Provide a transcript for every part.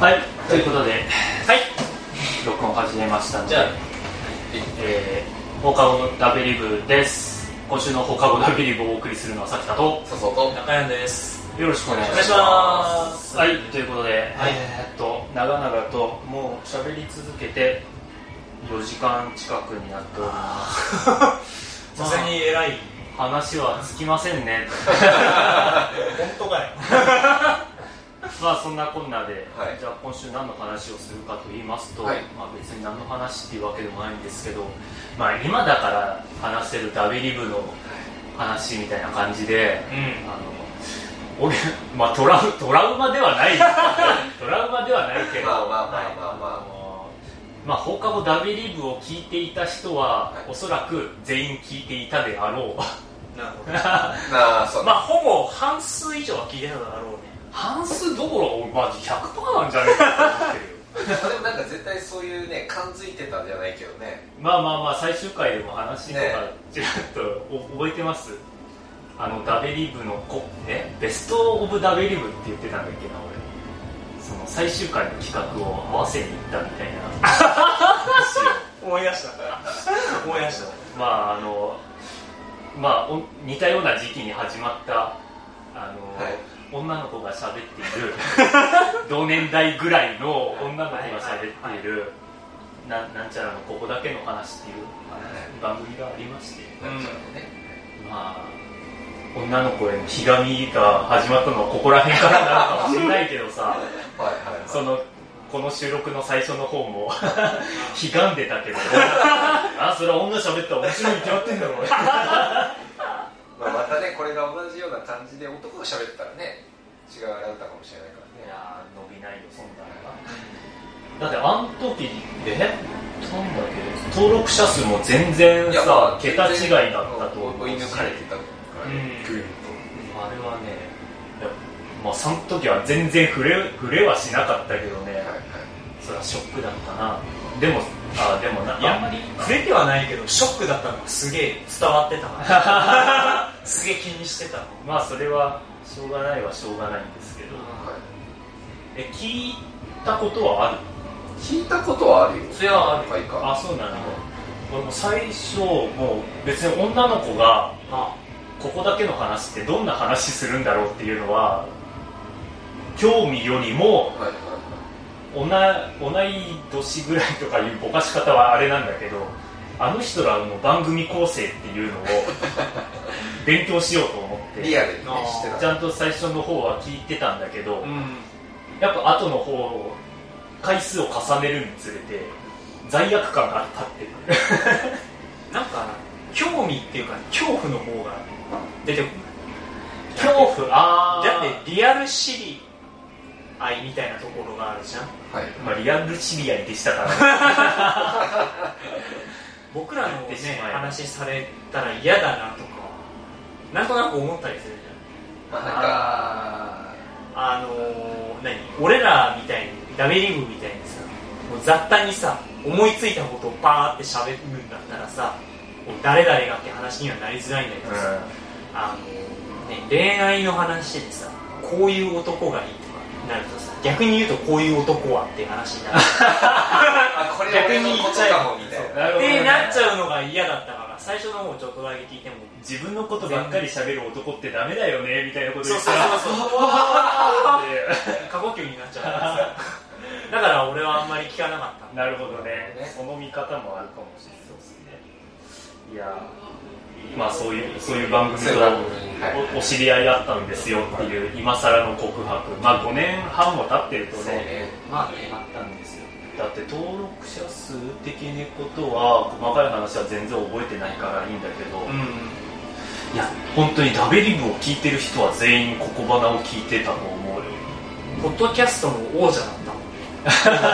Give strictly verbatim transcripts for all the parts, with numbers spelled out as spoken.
はい、ということで、はい、録音始めましたので、じゃあ、えー、放課後ラベリブです。今週の放課後ラベリブをお送りするのはさきたと佐藤と中山です。よろしくお願いします。はい、ということで、はい、えー、っと長々ともう喋り続けてよじかん近くになっております。さすがに偉い話はつきませんね。本当かい。まあそんなこんなで、はい、じゃあ今週何の話をするかと言いますと、はい、まあ、別に何の話っていうわけでもないんですけど、まあ、今だから話せるダビリブの話みたいな感じで、うん、あの俺、まあ、トラウ、トラウマではないトラウマではないけど、まあまあまあまあまあ、まあ、放課後ダビリブを聞いていた人は、はい、おそらく全員聞いていたであろう。なるほど。なあ、そう、まあ、ほぼ半数以上は聞いてたであろうね。半数どころか ひゃくパーセント なんじゃねえかっていう。でもなんか絶対そういうね、感づいてたんじゃないけどね。まあまあまあ、最終回でも話とかちらっと覚えてます、ね、あのダビリブのこ、ね、ベストオブダビリブって言ってたんだっけな、俺。その最終回の企画を合わせに行ったみたいな思い出した思い出したまああの、まあ、似たような時期に始まったあの、はい、女の子が喋っている同年代ぐらいの女の子が喋っている、はいはいはい、な, なんちゃらのここだけの話っていう番組がありまして、うん、なんちゃらのね、まあ女の子へのひがみが始まったのはここら辺からなのかもしれないけどさはいはい、はい、そのこの収録の最初の方もひがんでたけどあ、それは女喋ったら面白いに決まってんだろう、まあ、またね、これが同じような感じで男が喋ったらね、違うあれだったかもしれないからね。いやー、伸びないよ、そんなのがだってあの時で、ね、なんだっけ、登録者数も全然さ、まあ、桁違いだったと思うし追い抜かれてたの、うん、あれはね、まあ、その時は全然触れ、触れはしなかったけどね、はいはい、それはショックだったな。でも、あでもな、あんまり触れてはないけど、ショックだったのがすげえ伝わってたな。すげえ気にしてたの。まあそれはしょうがないはしょうがないんですけど、はい、え聞いたことはある？聞いたことはあるよ。それはある。はい、かあ、そうなの。俺も最初もう別に女の子があここだけの話ってどんな話するんだろうっていうのは興味よりも同い年ぐらいとかいうぼかし方はあれなんだけど、あの人らの番組構成っていうのを勉強しようと思ってリアルに、ね、ちゃんと最初の方は聞いてたんだけど、うん、やっぱ後の方回数を重ねるにつれて罪悪感が立ってくる。なんか興味っていうか恐怖の方が出てこない。恐怖、あー。だってリアル知り合いみたいなところがあるじゃん。はい。まあリアル知り合いでしたから。僕らの、ね、話されたら嫌だなとか、なんとなく思ったりするじゃん。なんかあのー、何？俺らみたいにダメリブみたいにさ、もう雑多にさ思いついたことをバーって喋るんだったらさ、誰々がって話にはなりづらいんだけどさ。うん、あのね、恋愛の話でさ、こういう男がいいとかなるとさ、逆に言うとこういう男はって話になる。これ逆に言っちゃうってなっちゃうのが嫌だったから、最初の方ちょっとだけ聞いても自分のことばっかり喋る男ってダメだよねみたいなこと言ったら、そうそうそうそう過呼吸になっちゃう。だから俺はあんまり聞かなかった。なるほどね。その見方もあるかもしれない。そうですね。いや。まあ、そういう、そういう番組とお、お知り合いだったんですよっていう今更の告白、まあ、ごねんはんも経ってるとね、ね、まあね、あったんですよ。だって登録者数的なことは細かい話は全然覚えてないからいいんだけど、うん、いや本当にダベリブを聞いてる人は全員ここばなを聞いてたと思うよ。ポッドキャストの王者だったも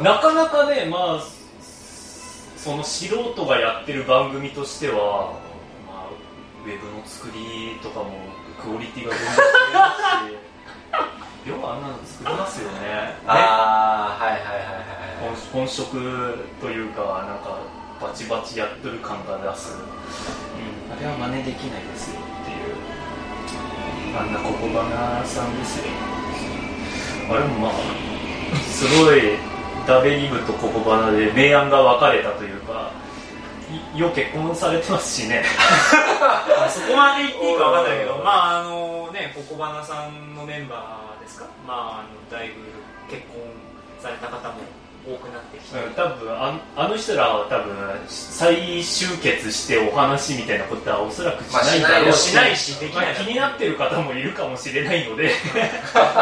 んね。なかなかね、まあその素人がやってる番組としては、まあ、ウェブの作りとかもクオリティが全然違うし、よくあんなの作りますよね。ああ、ね、はいはいはいはい。本職というかなんかバチバチやっとる感が出す。うん、あれは真似できないですよっていう。あんなここばなさんですよ。あれもまあ。すごいダベリブとココバナで明暗が分かれたというか、よう結婚されてますしねそこまで言っていいか分かんないけど、まああのね、ココバナさんのメンバーですか、まあ、あのだいぶ結婚された方も多くなってきて、多分 あ, あの人らは多分再集結してお話みたいなことはおそらくしないだろう、まあ、しないし、まあ、気になってる方もいるかもしれないので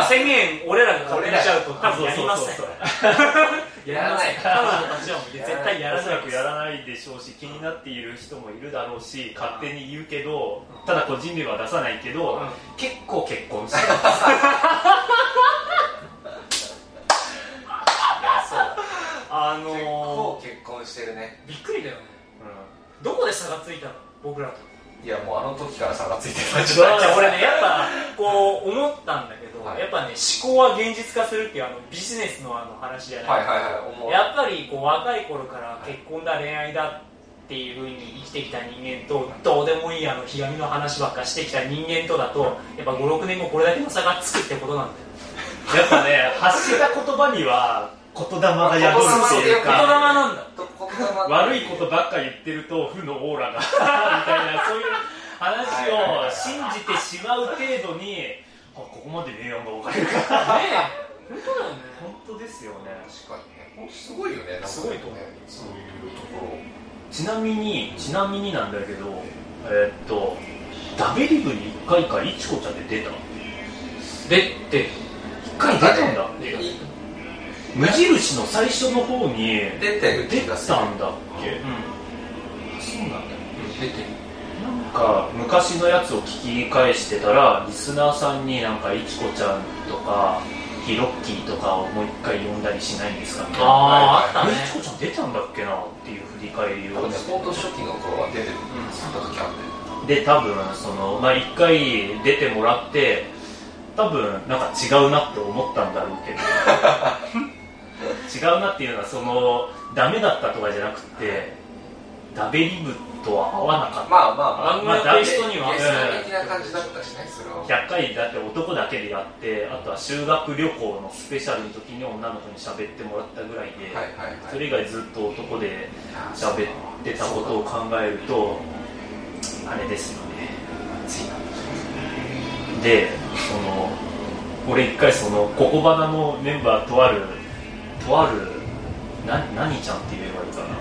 宣言俺らが勝手にしちゃうと多分やりませんやらない彼女たちは絶対やらない、おそらくやらないでしょうし、気になっている人もいるだろうし、勝手に言うけど、ただ個人名は出さないけど、うん、結構結婚してますあのー、結構結婚してるね。びっくりだよね、うん、どこで差がついたの僕らと。いやもうあの時から差がついてたじゃん俺ね、やっぱこう思ったんだけど、はい、やっぱね思考は現実化するっていうあのビジネス の, あの話じゃない、はいはいはい、やっぱりこう若い頃から結婚だ恋愛だっていう風に生きてきた人間と、どうでもいいあのひがみの話ばっかしてきた人間とだと、やっぱごろくねんごこれだけの差がつくってことなんだよやっぱね発した言葉には言霊が宿るっていうか、言霊なんだ。悪いことばっか言ってると負のオーラがみたいな、そういう話を信じてしまう程度に、ここまで明暗が分かれるからね。本当だよね。本当ですよね。確かにね。すごいよね。すごいと思う。そういうところ。ちなみにちなみになんだけど、えー、っとダベリブにいっかいかいちこちゃんで出た。出ていっかい出たんだ。無印の最初の方に出てる出たんだっけ、うん、そうなんだよ、出てる。なんか昔のやつを聞き返してたら、リスナーさんになんかいちこちゃんとかヒロッキーとかをもう一回呼んだりしないんですかみたいな、あああったね、いちこちゃん出たんだっけなっていう振り返りを、スポート初期の頃は出てる、うん、その時あって、で多分そのまあ一回出てもらって多分なんか違うなって思ったんだろうけど違うなっていうのは、そのダメだったとかじゃなくて、ダベリブとは合わなかった、まあまあまあ、まあ、人にはゲスト的な感じだったしね、それはひゃっかいだって男だけでやって、あとは修学旅行のスペシャルの時に女の子に喋ってもらったぐらいで、はいはいはい、それ以外ずっと男で喋ってたことを考えるとあれですよね、ついで、その俺一回そのココバナのメンバーとあるとあるな何ちゃんって言えばいいかな、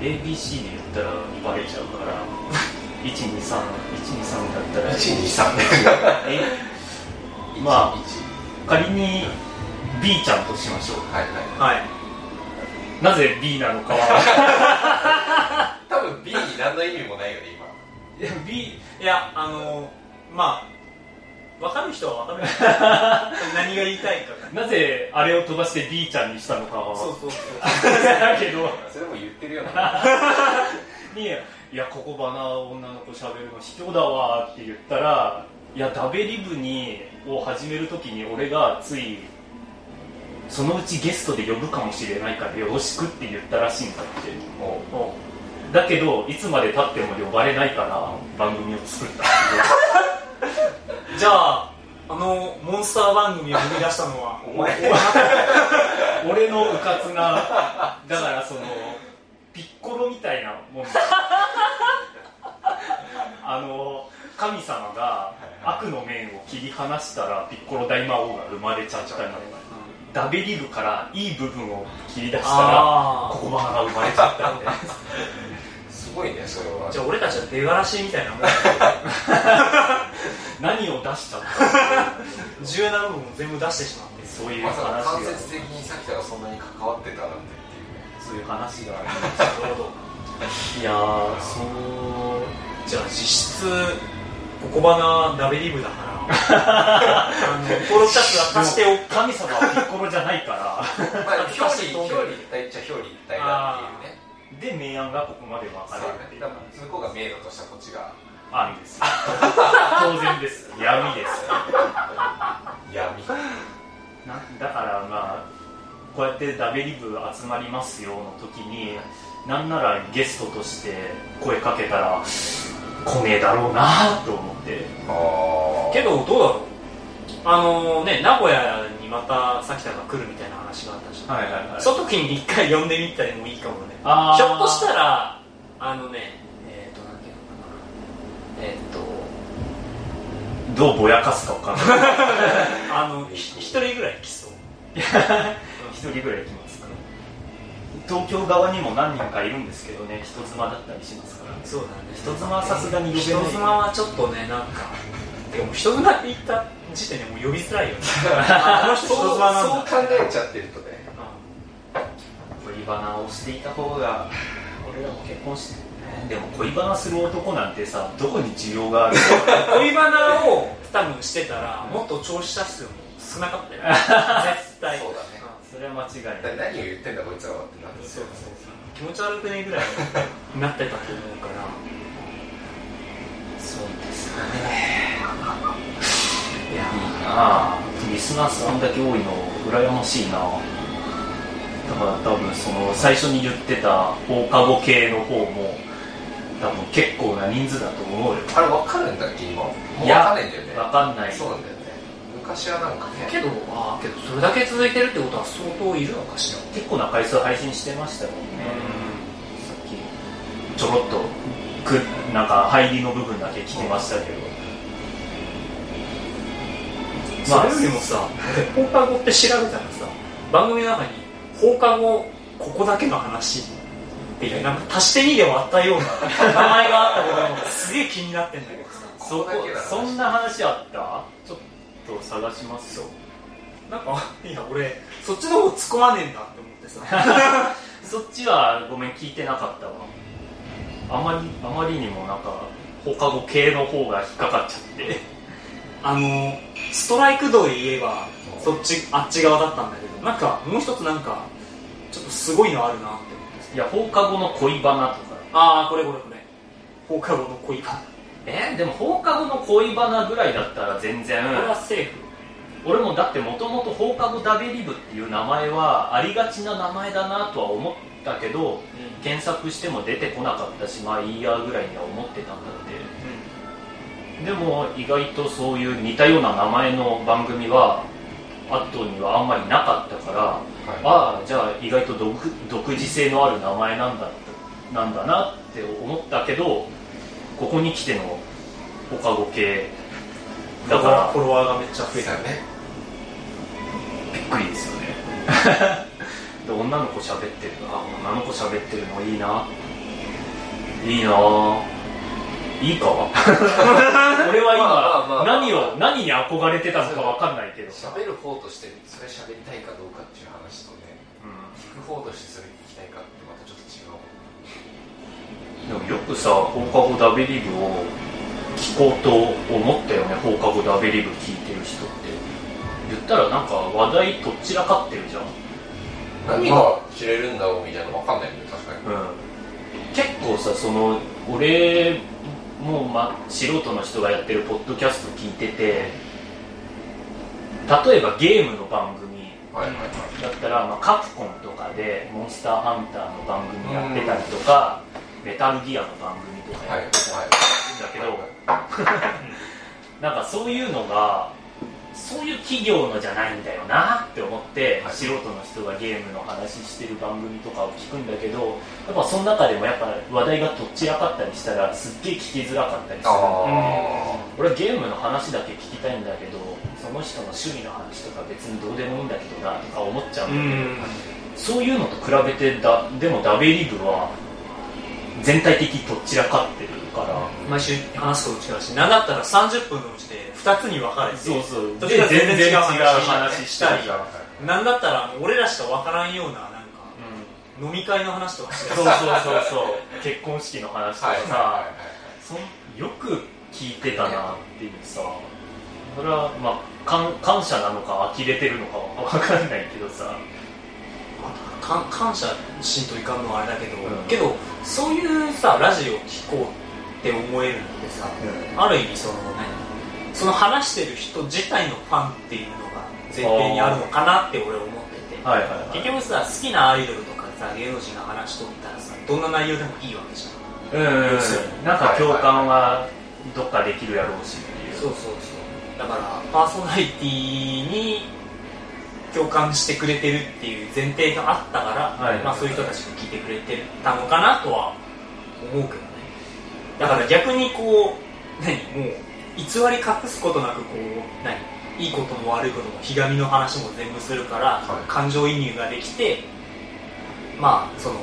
エービーシー で言ったらバレちゃうからいちにさん いちにさんだったらいちにさん えまあ仮に B ちゃんとしましょう、はいはい、はい、なぜ B なのかは多分 B に何の意味もないよね今いや B いやあのまあ分かる人は分かる何が言いたいかなぜあれを飛ばして B ちゃんにしたのかはそうそうそうだけどそれも言ってるようなに、いやここばな女の子喋るの卑怯だわって言ったら、いやダベリブにを始めるときに俺がついそのうちゲストで呼ぶかもしれないからよろしくって言ったらしいんだって。おうおう、だけどいつまで経っても呼ばれないから番組を作ったじゃあ、あのモンスター番組を生み出したのはお前俺のうかつな、だからそのピッコロみたいなもんあの神様が悪の面を切り離したらピッコロ大魔王が生まれちゃったの、ダベリブからいい部分を切り出したらココバナが生まれちゃったみたいなすごいね、それは。じゃあ俺たちは出がらしみたいなもん何を出しちゃったじゅうななぶんも全部出してしまって、そういう話が、ま、間接的にさっきからそんなに関わってたなんてっていう、ね、そういう話があるいやーそうじゃあ実質ココバナダベリブだからピッコロふたつは足しておく、神様はピッコロじゃないから表裏一体っちゃ表裏一体だっていうね。で明暗がここまで分かれるっていう、向こうが明度としたこっちが暗です当然です闇です闇な。だからまあこうやってダベリブ集まりますよの時に、なんならゲストとして声かけたら来ねえだろうなと思って。あけどどうだろう、あのね名古屋ににまたさきたが来るみたいな話があったじゃん、はいはいはい、その時に一回呼んでみたりもいいかもね。あひょっとしたらあのねえっ、ー、と何て言うのかなえっ、ー、とどうぼやかすか分からないあの一人ぐらい来そう一人ぐらい来ますから、東京側にも何人かいるんですけどね、人妻だったりしますから、ね、そうだね、人妻はさすがに呼べない、人妻はちょっとね、なんかでも人妻って言った時点でもう呼びづらいよねあの人妻なんだ、そう考えちゃってるとね、恋バナをしていた方が俺らも結婚してるね。でも恋バナする男なんてさ、どこに需要がある恋バナを多分してたらもっと聴取者数も少なかったよね絶対そうだね、それは間違いない。何を言ってんだこいつはってなって、そうそうそう、気持ち悪くねぐらいになってたと思うからそうですねいやいいなあ、リスナーさんだけ多いの羨ましいな。だから多分その最初に言ってた放課後系の方も多分結構な人数だと思うよ。あれ分かるんだっけ今、もう分かんないんだよね。分かんない、そうなんだよ。昔はなんかね、けど、あけどそれだけ続いてるってことは相当いるのかしら。結構な回数配信してましたもんね。うん、さっきちょろっとくなんか入りの部分だけ聞きましたけど、うん、まあ、それよりもさ放課後って調べたらさ、番組の中に放課後ここだけの話っていうなんか足してにで割ったような名前があったことがすげえ気になってんだけどさそ, こそんな話あった？ちょっと探しますよ。なんかいや俺そっちの方突っ込まねえんだって思ってさそっちはごめん聞いてなかったわ。あまりあまりにもなんか放課後系の方が引っかかっちゃってあのストライク度で言えばそっちあっち側だったんだけど、なんかもう一つなんかちょっとすごいのあるなって思って。いや放課後の恋バナとか、ああこれこれこれ放課後の恋バナ、えでも放課後の恋バナぐらいだったら全然これはセーフ。俺もだってもともと放課後ダベリブっていう名前はありがちな名前だなとは思ったけど、うん、検索しても出てこなかったし、まあいいやぐらいには思ってたんだって、うん、でも意外とそういう似たような名前の番組は後にはあんまりなかったから、はい、ああじゃあ意外と 独, 独自性のある名前なん だ, なんだなって思ったけど、ここに来ての放課後系だからフォロワーがめっちゃ増えたよね。びっくりですよねで女の子喋ってる、あ女の子喋ってるのいいないいないいか俺は今、まあまあまあ、何を何に憧れてたのか分かんないけど、喋る方としてそれ喋りたいかどうかっていう話とね、うん、聞く方としてそれ聞きたいかってまたちょっと違う。でもよくさ、放課後ダベリブを聞こうと思ったよね、放課後ダベリブ聞いてる人って言ったらなんか話題どっちらかってるじゃん。何が知れるんだろうみたいなの分かんないけど、確かに、うん、結構さ、その俺も、ま、素人の人がやってるポッドキャスト聞いてて、例えばゲームの番組だったら、まあ、カプコンとかでモンスターハンターの番組やってたりとか、メタルギアの番組とかやってたりするんだけど、はいはいはい、なんかそういうのがそういう企業のじゃないんだよなって思って、はい、素人の人がゲームの話してる番組とかを聞くんだけど、やっぱその中でもやっぱ話題がどっちらかったりしたらすっげえ聞きづらかったりする、うん、俺はゲームの話だけ聞きたいんだけどその人の趣味の話とか別にどうでもいいんだけどなとか思っちゃうんだけど、うん、そういうのと比べてだでもダベリブは全体的にどっちらかってるから毎週話すこと違うし、何だったらさんじゅっぷんのうちでふたつに分かれて、そうそうで全然違う話したり、何だったら俺らしか分からんようななんか、うん、飲み会の話とかしてそうそうそうそう結婚式の話とかさ、はい、よく聞いてたなっていうさ、それはまあかん感謝なのか呆れてるのかは分かんないけどさ、か感謝しんといかんのはあれだけど、うん、けどそういうさラジオを聞こうって思えるのでさ、うん、ある意味そのねその話してる人自体のファンっていうのが前提にあるのかなって俺は思ってて、はいはいはい、結局さ好きなアイドルとかさ芸能人が話しとったらさどんな内容でもいいわけじゃん、うんうんうん、なんか共感はどっかできるやろうしっていう、そうそうそう、だからパーソナリティに共感してくれてるっていう前提があったから、はい、まあ、そういう人たちが聞いてくれてたのかなとは思うけどね。だから逆にこう何もう偽り隠すことなくこう何いいことも悪いこともひがみの話も全部するから、はい、感情移入ができて、まあその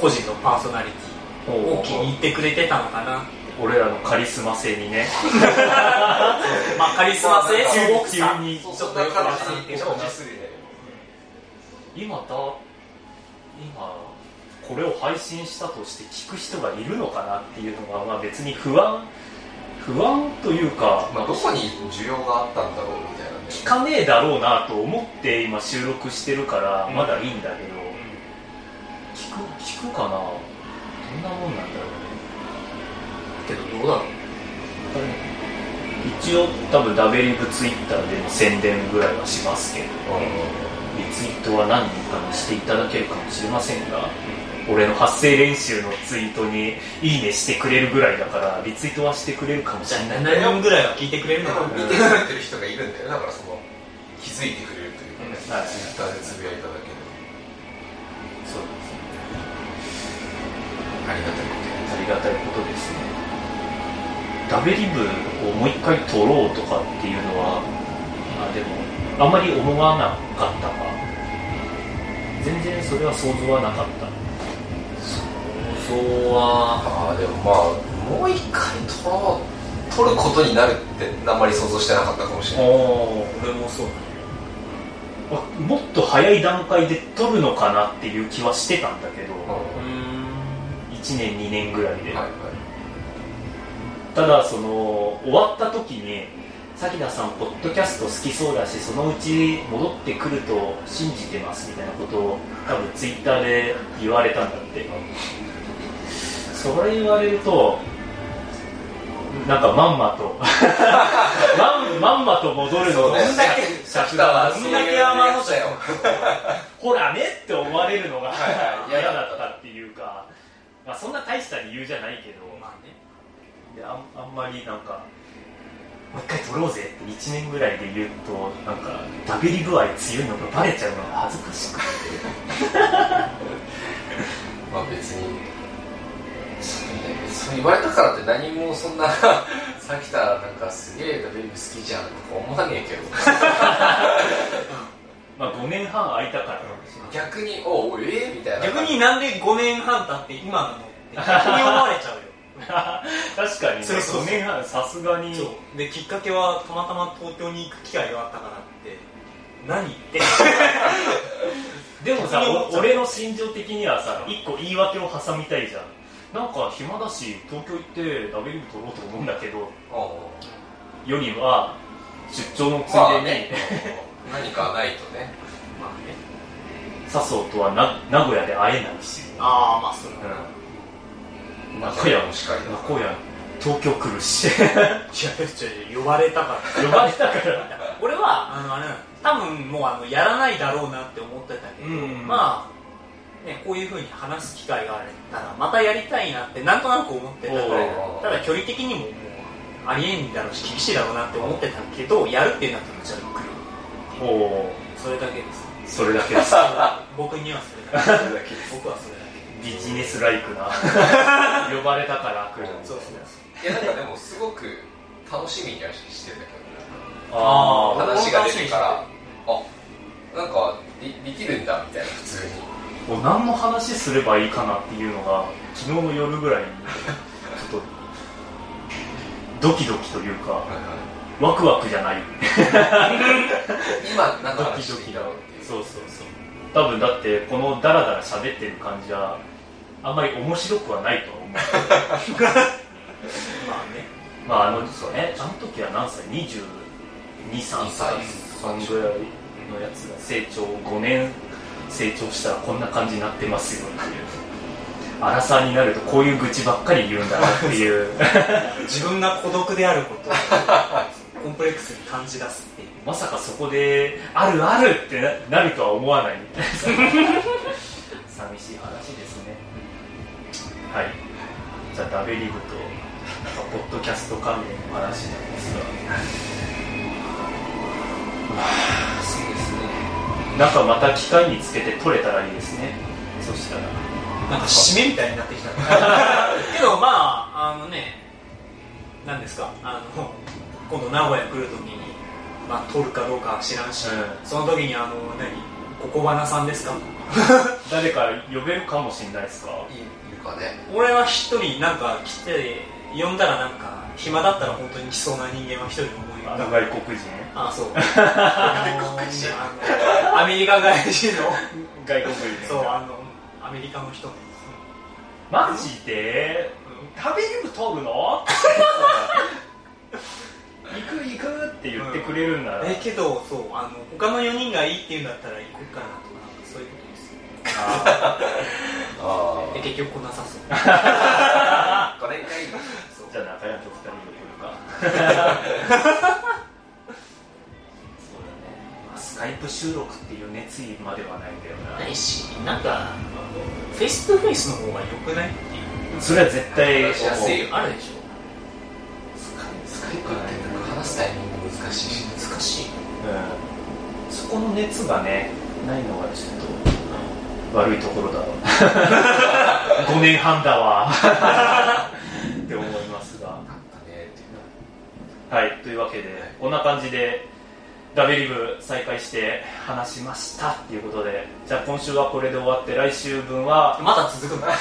個人のパーソナリティを気に入ってくれてたのかな。俺らのカリスマ性にねまあカリスマ性中国さんにちょっとよくわかんないけど、今だ今これを配信したとして聞く人がいるのかなっていうのが、まあ、別に不安不安というか、まあ、どこに需要があったんだろうみたいな、ね、聞かねえだろうなと思って今収録してるからまだいいんだけど、うん、聞く、聞くかな、どんなもんなんだろうね。けどどうだろう、一応多分ダベリブツイッターでの宣伝ぐらいはしますけど、うん、リツイートは何人かにしていただけるかもしれませんが、うん、俺の発声練習のツイートにいいねしてくれるぐらいだからリツイートはしてくれるかもしれない。ななじゅうよんぐらいは聞いてくれるのかな、見てくれてる人がいるんだよ。だからその気づいてくれるというかね、ツイッターでつぶやいただける、そうですね、ありがたいこと、ありがたいことですね。ダベリブをもう一回撮ろうとかっていうのは、あ、でもあんまり思わなかったか、全然それは想像はなかった。想像はあ、でもまあもう一回 撮, 撮ることになるってあんまり想像してなかったかもしれない。俺もそうだね。もっと早い段階で撮るのかなっていう気はしてたんだけど、うん、いちねんにねんぐらいで、はいはい、ただその終わった時に咲菜さんポッドキャスト好きそうだしそのうち戻ってくると信じてますみたいなことを多分ツイッターで言われたんだって。それ言われるとなんかまんまとま, んまんまと戻るのが、そんだけシャフタはそんだけ甘のだよほらねって思われるのが嫌だったっていうか、まあ、そんな大した理由じゃないけど、まあね、で あ, あんまりなんかもう一回撮ろうぜっていちねんぐらいで言うとなんかダベり具合強いのがバレちゃうのが恥ずかしくてまあ別にそう、ね、そう言われたからって何もそんなさきたなんかすげえダベリブ好きじゃんとか思わねえけどまあごねんはん空いたから逆におうえー、みたいな、逆になんでごねんはん経って今なのって逆に思われちゃうよ確かにね、ごねんはんさすがにで、きっかけはたまたま東京に行く機会があったからって何ってでもさ、俺の心情的にはさ、一個言い訳を挟みたいじゃん。なんか暇だし、東京行ってダベリブ撮ろうと思うんだけどよりは出張のついでに、ね、何かないとね、まあね、笹生とはな名古屋で会えないし、あー、まあそれは、うん、名古屋もしかり名古屋、東京来るしいや、ちょ呼ばれたから呼ばれたから俺は、あのあれ多分もうあのやらないだろうなって思ってたけど、うん、まあ、ね、こういう風に話す機会があれたらまたやりたいなってなんとなく思ってたから、ただ距離的にももうありえんだろうし厳しいだろうなって思ってたけど、やるってなったらじゃあ来る、おそれだけです、それだけです僕にはそれだけです僕はそれだけビジネスライクな呼ばれたから来るそうですね。いやなんかでもすごく楽しみにはしてるんだけど、あ話が出てから、あなんか で, できるんだみたいな、普通にもう何の話すればいいかなっていうのが昨日の夜ぐらいにちょっとドキドキというかワクワクじゃない今何の話していいだろうっていう、そうそうそう、多分だってこのダラダラ喋ってる感じはあんまり面白くはないとは思うまあね、まああのそうね、あの時は何歳、にじゅうに、さんさいぐらいのやつが成長ごねん成長したらこんな感じになってますよっていう、アラサーになるとこういう愚痴ばっかり言うんだなっていう自分が孤独であることをコンプレックスに感じ出すっていう、まさかそこであるあるってなるとは思わないみたいな寂しい話ですね。はい、じゃあダベリブとポッドキャスト関連の話なんですがそうですね、中また機械につけて取れたらいいですね。そしたらなんか締めみたいになってきたけど、まああのね、何ですか、あの今度名古屋来るときに、まあ、取るかどうか知らんし、うん、その時にあの何ここばなさんですか誰か呼べるかもしれないですか。いるかね。俺は一人なんか来て呼んだらなんか暇だったら本当に来そうな人間は一人思い浮かべる。外国人。ああそう。外国人。アメリカ外人の外国人。そうあのアメリカの人。マジで？旅に飛ぶの？行く行くって言ってくれるんだ、うん、えけどそうあの他のよにんがいいって言うんだったら行くかなとかそういうことですよね。ああで結局来なさそう。これがいいじゃあ仲良くふたりで来るか。そうだね、まあ、スカイプ収録っていう熱意まではないんだよな。ないしなんかフェイストゥフェイスの方が良くないっていう。それは絶対しやすいよ。あるでしょ。スカイプってなんか話すタイミング難しいし難しい、うん、そこの熱がねないのがちょっと悪いところだろう。ごねんはんだわって思いますが、なんかねっていう。はい、というわけでこんな感じでラベリブ再開して話しましたっていうことで、じゃあ今週はこれで終わって来週分はまだ続くの。ま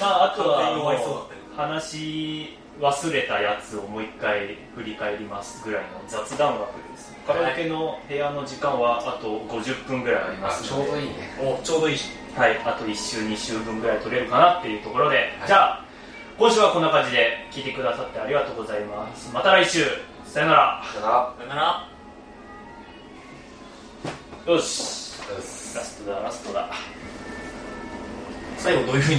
ああとはもう話忘れたやつをもう一回振り返りますぐらいの雑談枠です。カラオケの部屋の時間はあとごじゅっぷんぐらいありますので、ちょうどいいね。お、ちょうどいい。はい、あといっしゅうにしゅうぶんぐらい取れるかなっていうところで、はい、じゃあ今週はこんな感じで聞いてくださってありがとうございます。また来週。さよなら。さよなら。さよなら。よし。ラストだラストだ。最後どういう風に。